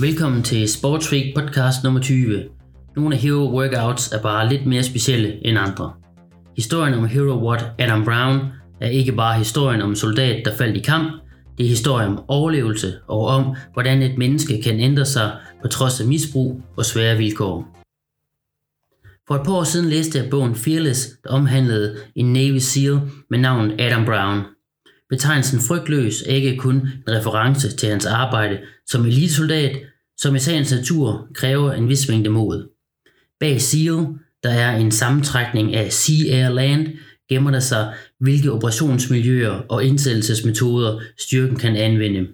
Velkommen til Sportsweek podcast nummer 20. Nogle af hero workouts er bare lidt mere specielle end andre. Historien om hero what Adam Brown er ikke bare historien om en soldat, der faldt i kamp. Det er historien om overlevelse og om, hvordan et menneske kan ændre sig på trods af misbrug og svære vilkår. For et par år siden læste jeg bogen Fearless, der omhandlede en Navy SEAL med navnet Adam Brown. Betegnelsen frygtløs er ikke kun en reference til hans arbejde som elitesoldat, som i sagens natur kræver en vis mængde mod. Bag SEAL, der er en sammentrækning af Sea Air Land, gemmer der sig, hvilke operationsmiljøer og indsættelsesmetoder styrken kan anvende.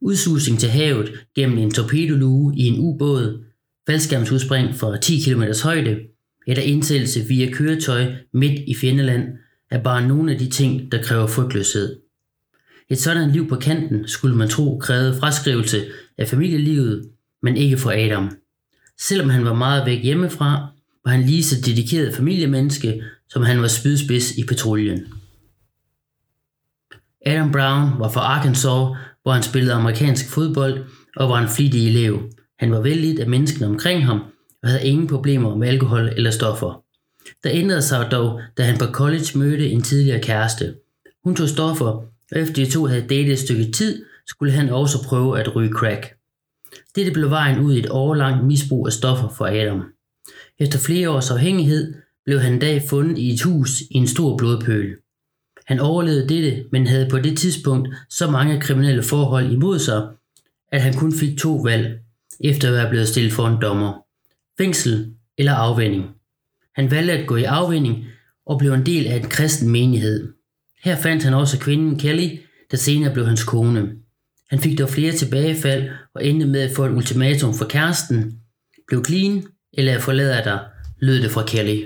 Udsusning til havet gennem en torpedoluge i en ubåd, faldskærmsudspring fra 10 km højde eller indsættelse via køretøj midt i fjendeland er bare nogle af de ting, der kræver frygtløshed. Et sådan liv på kanten skulle man tro krævede fraskrivelse af familielivet, men ikke for Adam. Selvom han var meget væk hjemmefra, var han lige så dedikeret familiemenneske, som han var spydspids i patruljen. Adam Brown var fra Arkansas, hvor han spillede amerikansk fodbold og var en flittig elev. Han var vellidt af menneskene omkring ham og havde ingen problemer med alkohol eller stoffer. Der ændrede sig dog, da han på college mødte en tidligere kæreste. Hun tog stoffer, og efter de to havde datet et stykke tid, skulle han også prøve at ryge crack. Dette blev vejen ud i et årlangt misbrug af stoffer for Adam. Efter flere års afhængighed blev han en dag fundet i et hus i en stor blodpøl. Han overlevede dette, men havde på det tidspunkt så mange kriminelle forhold imod sig, at han kun fik to valg, efter at være blevet stillet for en dommer. Fængsel eller afvinding. Han valgte at gå i afvinding og blev en del af en kristen menighed. Her fandt han også kvinden Kelly, der senere blev hans kone. Han fik dog flere tilbagefald og endte med at få et ultimatum fra kæresten. Bliv clean, eller jeg forlader dig, lød det fra Kelly.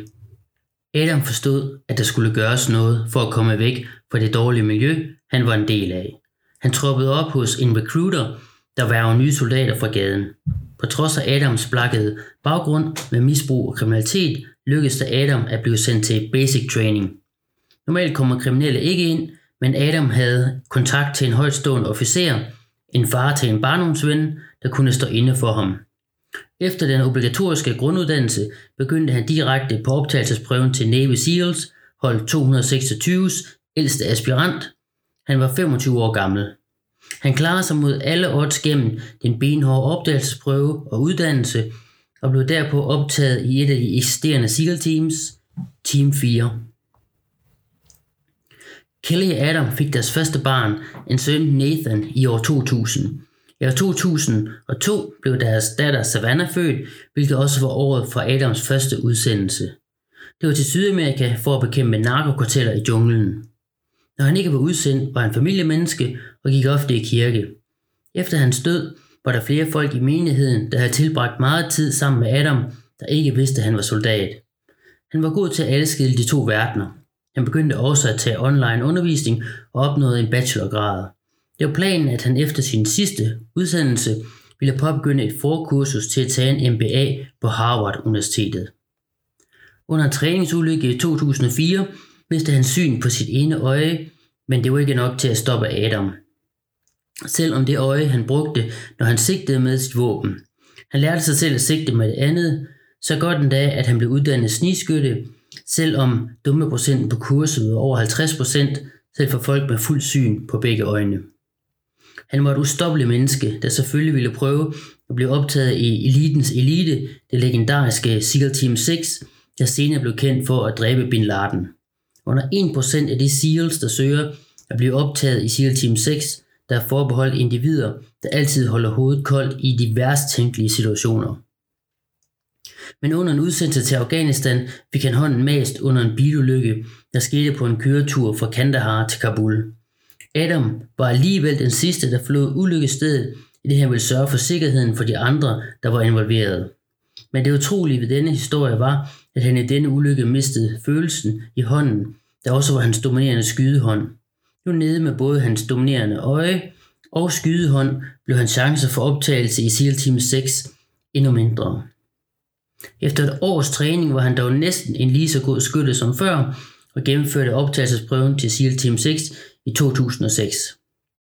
Adam forstod, at der skulle gøres noget for at komme væk fra det dårlige miljø, han var en del af. Han troppede op hos en recruiter, der værvede nye soldater fra gaden. På trods af Adams blakkede baggrund med misbrug og kriminalitet, lykkedes det Adam at blive sendt til basic training. Normalt kommer kriminelle ikke ind, men Adam havde kontakt til en højtstående officer, en far til en barndomsven, der kunne stå inde for ham. Efter den obligatoriske grunduddannelse begyndte han direkte på optagelsesprøven til Navy SEALs, hold 226's ældste aspirant. Han var 25 år gammel. Han klarede sig mod alle odds gennem den benhårde opdagelsesprøve og uddannelse, og blev derpå optaget i et af de eksisterende SEAL Teams, Team 4. Kelly og Adam fik deres første barn, en søn Nathan, i år 2000. I år 2002 blev deres datter Savannah født, hvilket også var året fra Adams første udsendelse. Det var til Sydamerika for at bekæmpe narkokarteller i junglen. Når han ikke var udsendt, var han familiemenneske og gik ofte i kirke. Efter hans død var der flere folk i menigheden, der havde tilbragt meget tid sammen med Adam, der ikke vidste, at han var soldat. Han var god til at adskille de to verdener. Han begyndte også at tage online undervisning og opnåede en bachelorgrad. Det var planen, at han efter sin sidste udsendelse ville påbegynde et forkursus til at tage en MBA på Harvard Universitetet. Under en træningsulykke i 2004 mistede han syn på sit ene øje, men det var ikke nok til at stoppe Adam. Selvom det øje han brugte, når han sigtede med sit våben. Han lærte sig selv at sigte med det andet, så godt en dag, at han blev uddannet snigskytte, selvom dummeprocenten på kurset var over 50%, selv for folk med fuld syn på begge øjne. Han var et ustoppeligt menneske, der selvfølgelig ville prøve at blive optaget i elitens elite, det legendariske SEAL Team 6, der senere blev kendt for at dræbe Bin Laden. Under 1% af de SEALs, der søger at blive optaget i SEAL Team 6, der er forbeholdt individer, der altid holder hovedet koldt i de værst tænkelige situationer. Men under en udsendelse til Afghanistan fik han hånden mast under en bilulykke, der skete på en køretur fra Kandahar til Kabul. Adam var alligevel den sidste, der forlod ulykkesstedet, idet han ville sørge for sikkerheden for de andre, der var involveret. Men det utrolige ved denne historie var, at han i denne ulykke mistede følelsen i hånden, der også var hans dominerende skydehånd. Nu nede med både hans dominerende øje og skydehånd blev hans chancer for optagelse i SEAL Team 6 endnu mindre. Efter et års træning var han dog næsten en lige så god skytte som før og gennemførte optagelsesprøven til SEAL Team 6 i 2006.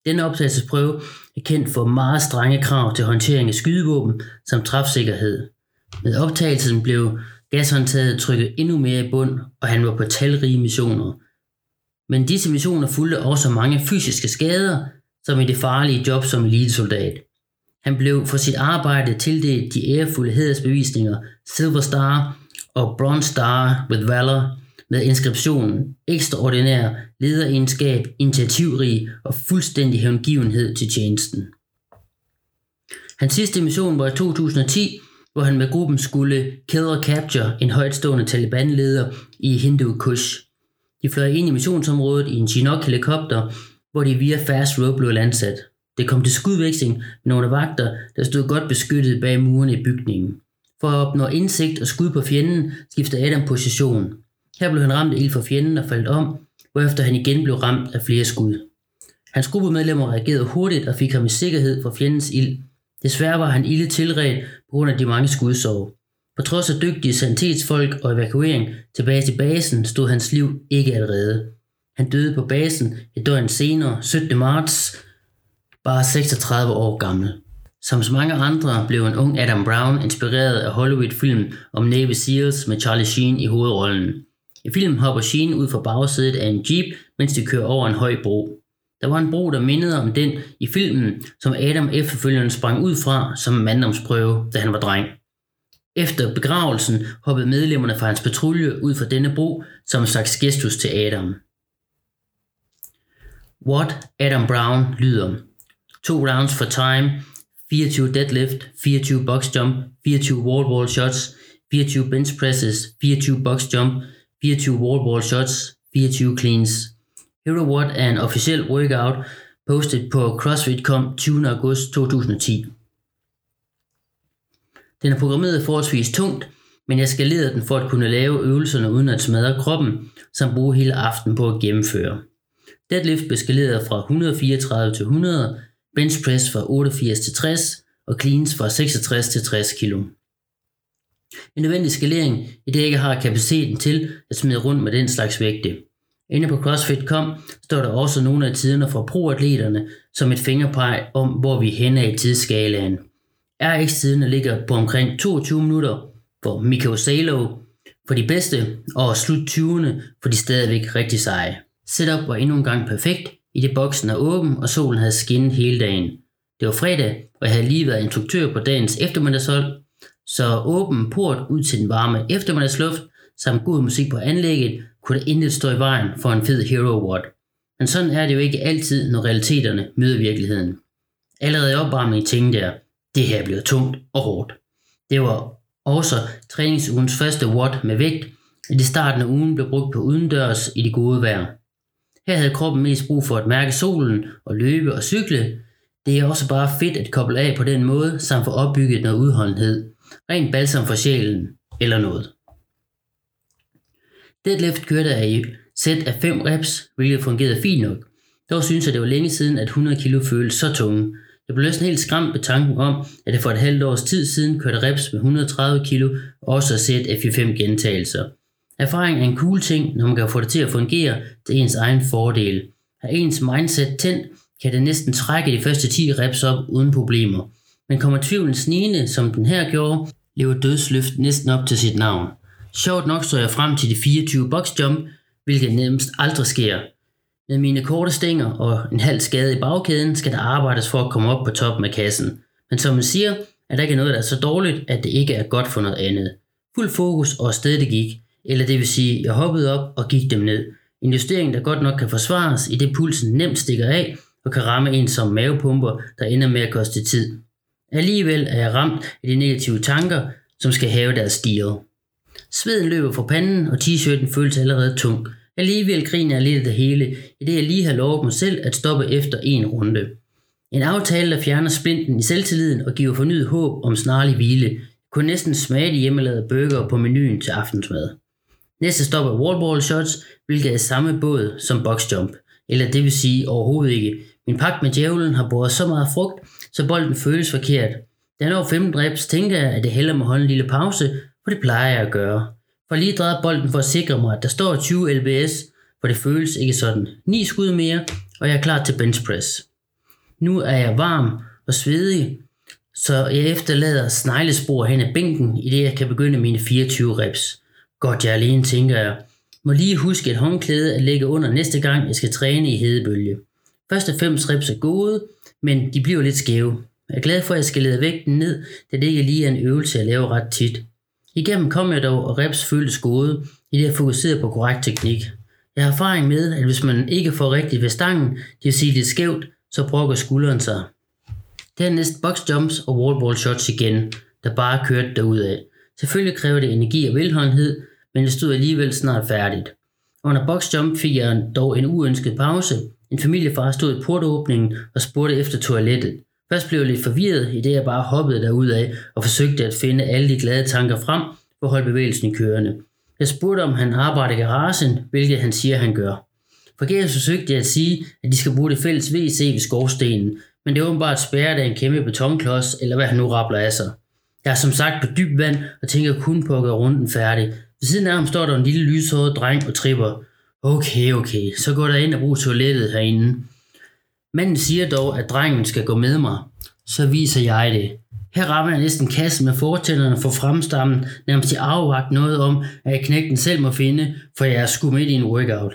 Denne optagelsesprøve er kendt for meget strenge krav til håndtering af skydevåben samt træfsikkerhed. Med optagelsen blev gashåndtaget trykket endnu mere i bund, og han var på talrige missioner. Men disse missioner fulgte også mange fysiske skader, som i det farlige job som elitesoldat. Han blev for sit arbejde tildelt de ærefulde hædersbevisninger Silver Star og Bronze Star with Valor med inskriptionen ekstraordinær lederegenskab, initiativrig og fuldstændig hengivenhed til tjenesten. Hans sidste mission var i 2010, hvor han med gruppen skulle kill or capture en højtstående Taliban-leder i Hindu Kush. De fløj ind i missionsområdet i en Chinook-helikopter, hvor de via fast rope blev landsat. Det kom til skudveksling med nogle vagter, der stod godt beskyttet bag murene i bygningen. For at opnå indsigt og skud på fjenden, skiftede Adam position. Her blev han ramt af ild fra fjenden og faldt om, hvorefter han igen blev ramt af flere skud. Hans gruppemedlemmer reagerede hurtigt og fik ham i sikkerhed fra fjendens ild. Desværre var han ilde tilredt på grund af de mange skudsår. På trods af dygtige sanitetsfolk og evakuering tilbage til basen, stod hans liv ikke at redde. Han døde på basen et døgn senere, 17. marts, bare 36 år gammel. Som så mange andre blev en ung Adam Brown inspireret af Hollywood-filmen om Navy SEALs med Charlie Sheen i hovedrollen. I filmen hopper Sheen ud fra bagsædet af en Jeep, mens de kører over en høj bro. Der var en bro, der mindede om den i filmen, som Adam efterfølgende sprang ud fra som manddomsprøve, da han var dreng. Efter begravelsen hoppede medlemmerne fra hans patrulje ud fra denne bro som en slags gestus til Adam. What Adam Brown lyder: 2 rounds for time, 24 deadlift, 24 box jump, 24 wall shots, 24 bench presses, 24 box jump, 24 wall shots, 24 cleans. Hero What er en officiel workout postet på CrossFit.com 20. august 2010. Den er programmeret forholdsvis tungt, men jeg skalerede den for at kunne lave øvelserne uden at smadre kroppen, samt bruge hele aftenen på at gennemføre. Deadlift blev skaleret fra 134 til 100, bench press fra 88 til 60 og cleans fra 66 til 60 kg. En nødvendig skalering, i det jeg ikke har kapaciteten til at smide rundt med den slags vægte. Inde på CrossFit.com står der også nogle af tiderne fra pro-atleterne som et fingerpeg om, hvor vi hænder i tidsskalaen. RX-tiderne ligger på omkring 22 minutter for Mikro Salo for de bedste, og slut 20'erne for de stadigvæk rigtig seje. Setup var endnu en gang perfekt, i det boksen er åben, og solen havde skinnet hele dagen. Det var fredag, og jeg havde lige været instruktør på dagens eftermiddagshold, så åben port ud til den varme eftermiddagsluft samt god musik på anlægget kunne der intet stå i vejen for en fed Hero Award. Men sådan er det jo ikke altid, når realiteterne møder virkeligheden. Allerede i opvarmningen tænkte jeg, det her bliver tungt og hårdt. Det var også træningsugens første watt med vægt, i det starten af ugen blev brugt på udendørs i det gode vejr. Her havde kroppen mest brug for at mærke solen og løbe og cykle. Det er også bare fedt at koble af på den måde, samt for opbygget noget udholdenhed. Rent balsam for sjælen eller noget. Deadlift kørte jeg i sæt af 5 reps, hvilket fungerede fint nok. Dog synes jeg, det var længe siden, at 100 kilo føltes så tunge. Jeg blev næsten helt skræmt ved tanken om, at jeg for et halvt års tid siden kørte reps med 130 kilo, også af sæt af 5 gentagelser. Erfaring er en cool ting, når man kan få det til at fungere til ens egen fordel. Er ens mindset tændt, kan det næsten trække de første 10 reps op uden problemer. Men kommer tvivlen snigende, som den her gjorde, lever dødsløft næsten op til sit navn. Sjovt nok så jeg frem til de 24 boxjump, hvilket nærmest aldrig sker. Med mine korte stænger og en halv skade i bagkæden, skal der arbejdes for at komme op på toppen af kassen. Men som man siger, er der ikke noget, der er så dårligt, at det ikke er godt for noget andet. Fuld fokus og afsted det gik, eller det vil sige, jeg hoppede op og gik dem ned. En justering, der godt nok kan forsvares, i det pulsen nemt stikker af og kan ramme en som mavepumper, der ender med at koste tid. Alligevel er jeg ramt af de negative tanker, som skal have deres stier. Sveden løber fra panden, og t-shirten føles allerede tung. Alligevel griner jeg lidt af det hele, i det jeg lige har lovet mig selv at stoppe efter en runde. En aftale, der fjerner splinten i selvtilliden og giver fornyet håb om snarlig hvile. Jeg kunne næsten smage de hjemmelavede burger på menuen til aftensmad. Næste stop er wall shots, hvilket er samme båd som boxjump. Eller det vil sige overhovedet ikke. Min pagt med djævlen har båret så meget frugt, så bolden føles forkert. Da jeg når 15 reps, tænker jeg, at det hellere må holde en lille pause, for det plejer jeg at gøre. For lige drejer bolden for at sikre mig, at der står 20 lbs, for det føles ikke sådan. 9 skud mere, og jeg er klar til bench press. Nu er jeg varm og svedig, så jeg efterlader sneglespor hen ad bænken, i det jeg kan begynde mine 24 reps. Godt, jeg alene, tænker jeg. Må lige huske et håndklæde at lægge under næste gang, jeg skal træne i hedebølge. Første 5 reps er gode, men de bliver lidt skæve. Jeg er glad for, at jeg skal lede vægten ned, da det ikke lige er en øvelse, jeg laver ret tit. Igennem kom jeg dog, og reps føltes gode, i det jeg fokuserede på korrekt teknik. Jeg har erfaring med, at hvis man ikke får rigtigt ved stangen, det vil sige lidt skævt, så brokker skulderen sig. Dernæst boxjumps og wall shots igen, der bare kørte derudad. Selvfølgelig kræver det energi og velholdenhed, men det stod alligevel snart færdigt. Under boxjump fik jeg dog en uønsket pause. En familiefar stod i portåbningen og spurgte efter toilettet. Først blev jeg lidt forvirret, i det jeg bare hoppede derudad og forsøgte at finde alle de glade tanker frem for at holde bevægelsen i kørende. Jeg spurgte, om han arbejder i garagen, hvilket han siger, han gør. Forgæves forsøgte jeg at sige, at de skal bruge det fælles WC ved skorstenen, men det er åbenbart spærret af en kæmpe betonklods, eller hvad han nu rabler af sig. Jeg er som sagt på dyb vand og tænker kun på at gøre runden færdig. Ved siden af ham står der en lille lyshåret dreng og tripper. Okay, så går der ind og bruger toilettet herinde. Manden siger dog, at drengen skal gå med mig. Så viser jeg det. Her rammer jeg næsten kassen med fortænderne for fremstammen, nærmest i afvagt noget om, at jeg knægten selv må finde, for jeg er sgu midt i en workout.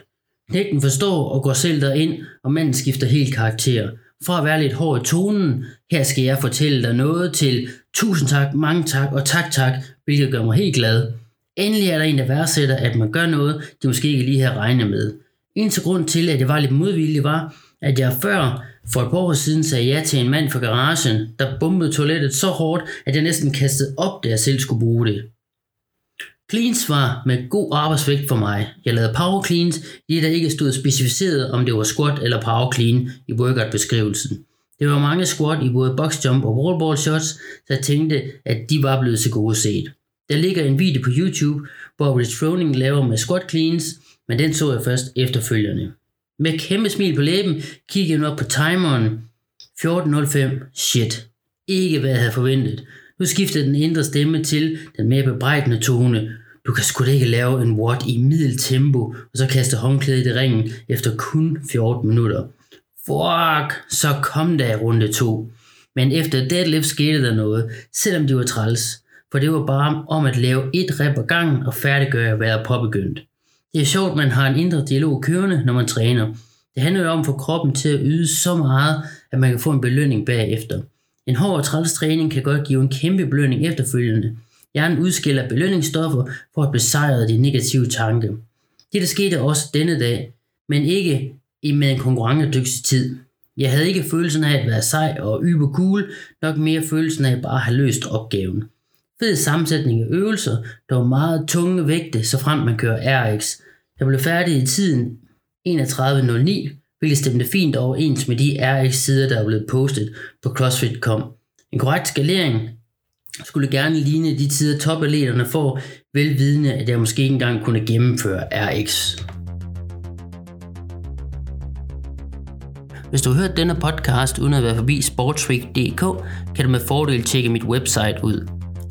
Knægten forstår og går selv derind, og manden skifter helt karakter. Fra at være lidt hård i tonen, her skal jeg fortælle dig noget, til tusind tak, mange tak og tak, hvilket gør mig helt glad. Endelig er der en, der værdsætter, at man gør noget, de måske ikke lige havde regnet med. En til grund til, at jeg var lidt modvillig, var, at jeg før for et par år siden sagde ja til en mand fra garagen, der bombede toilettet så hårdt, at jeg næsten kastede op, da jeg selv skulle bruge det. Cleans var med god arbejdsvægt for mig. Jeg lavede power cleans, i der ikke stod specificeret, om det var squat eller power clean i workout-beskrivelsen. Det var mange squat i både boxjump og wallball shots, så jeg tænkte, at de var blevet til gode set. Der ligger en video på YouTube, hvor Rich Froning laver med squat cleans, men den så jeg først efterfølgende. Med kæmpe smil på læben kiggede jeg op på timeren. 14.05. Shit. Ikke hvad jeg havde forventet. Nu skiftede den indre stemme til den mere bebrejdende tone. Du kan sgu da ikke lave en watt i middeltempo, og så kaste håndklædet i ringen efter kun 14 minutter. Fuck, så kom der i runde 2. Men efter deadlift skete der noget, selvom det var træls. For det var bare om at lave et rep ad gangen og færdiggøre hvad jeg var påbegyndt. Det er sjovt, man har en indre dialog kørende, når man træner. Det handler jo om at få kroppen til at yde så meget, at man kan få en belønning bagefter. En hård og træls træning kan godt give en kæmpe belønning efterfølgende. Hjernen udskiller belønningsstoffer for at besejre de negative tanker. Det der skete også denne dag, men ikke med en konkurrencedygtig tid. Jeg havde ikke følelsen af at være sej og ybercool, nok mere følelsen af at bare have løst opgaven. Fed sammensætning af øvelser, der var meget tunge vægte, så frem man kører RX. Jeg blev færdig i tiden 31.09, hvilket stemte fint overens med de RX-sider, der var blevet postet på CrossFit.com. En korrekt skalering skulle gerne ligne de tider topatleterne får, velvidende at jeg måske ikke engang kunne gennemføre RX. Hvis du har hørt denne podcast uden at være forbi sportsweek.dk, kan du med fordel tjekke mit website ud.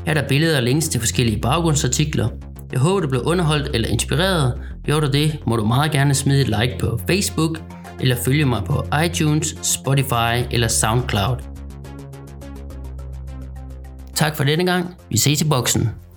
Her er der billeder og links til forskellige baggrundsartikler. Jeg håber, du blev underholdt eller inspireret. Gjorde du det, må du meget gerne smide et like på Facebook, eller følge mig på iTunes, Spotify eller SoundCloud. Tak for denne gang. Vi ses i boksen.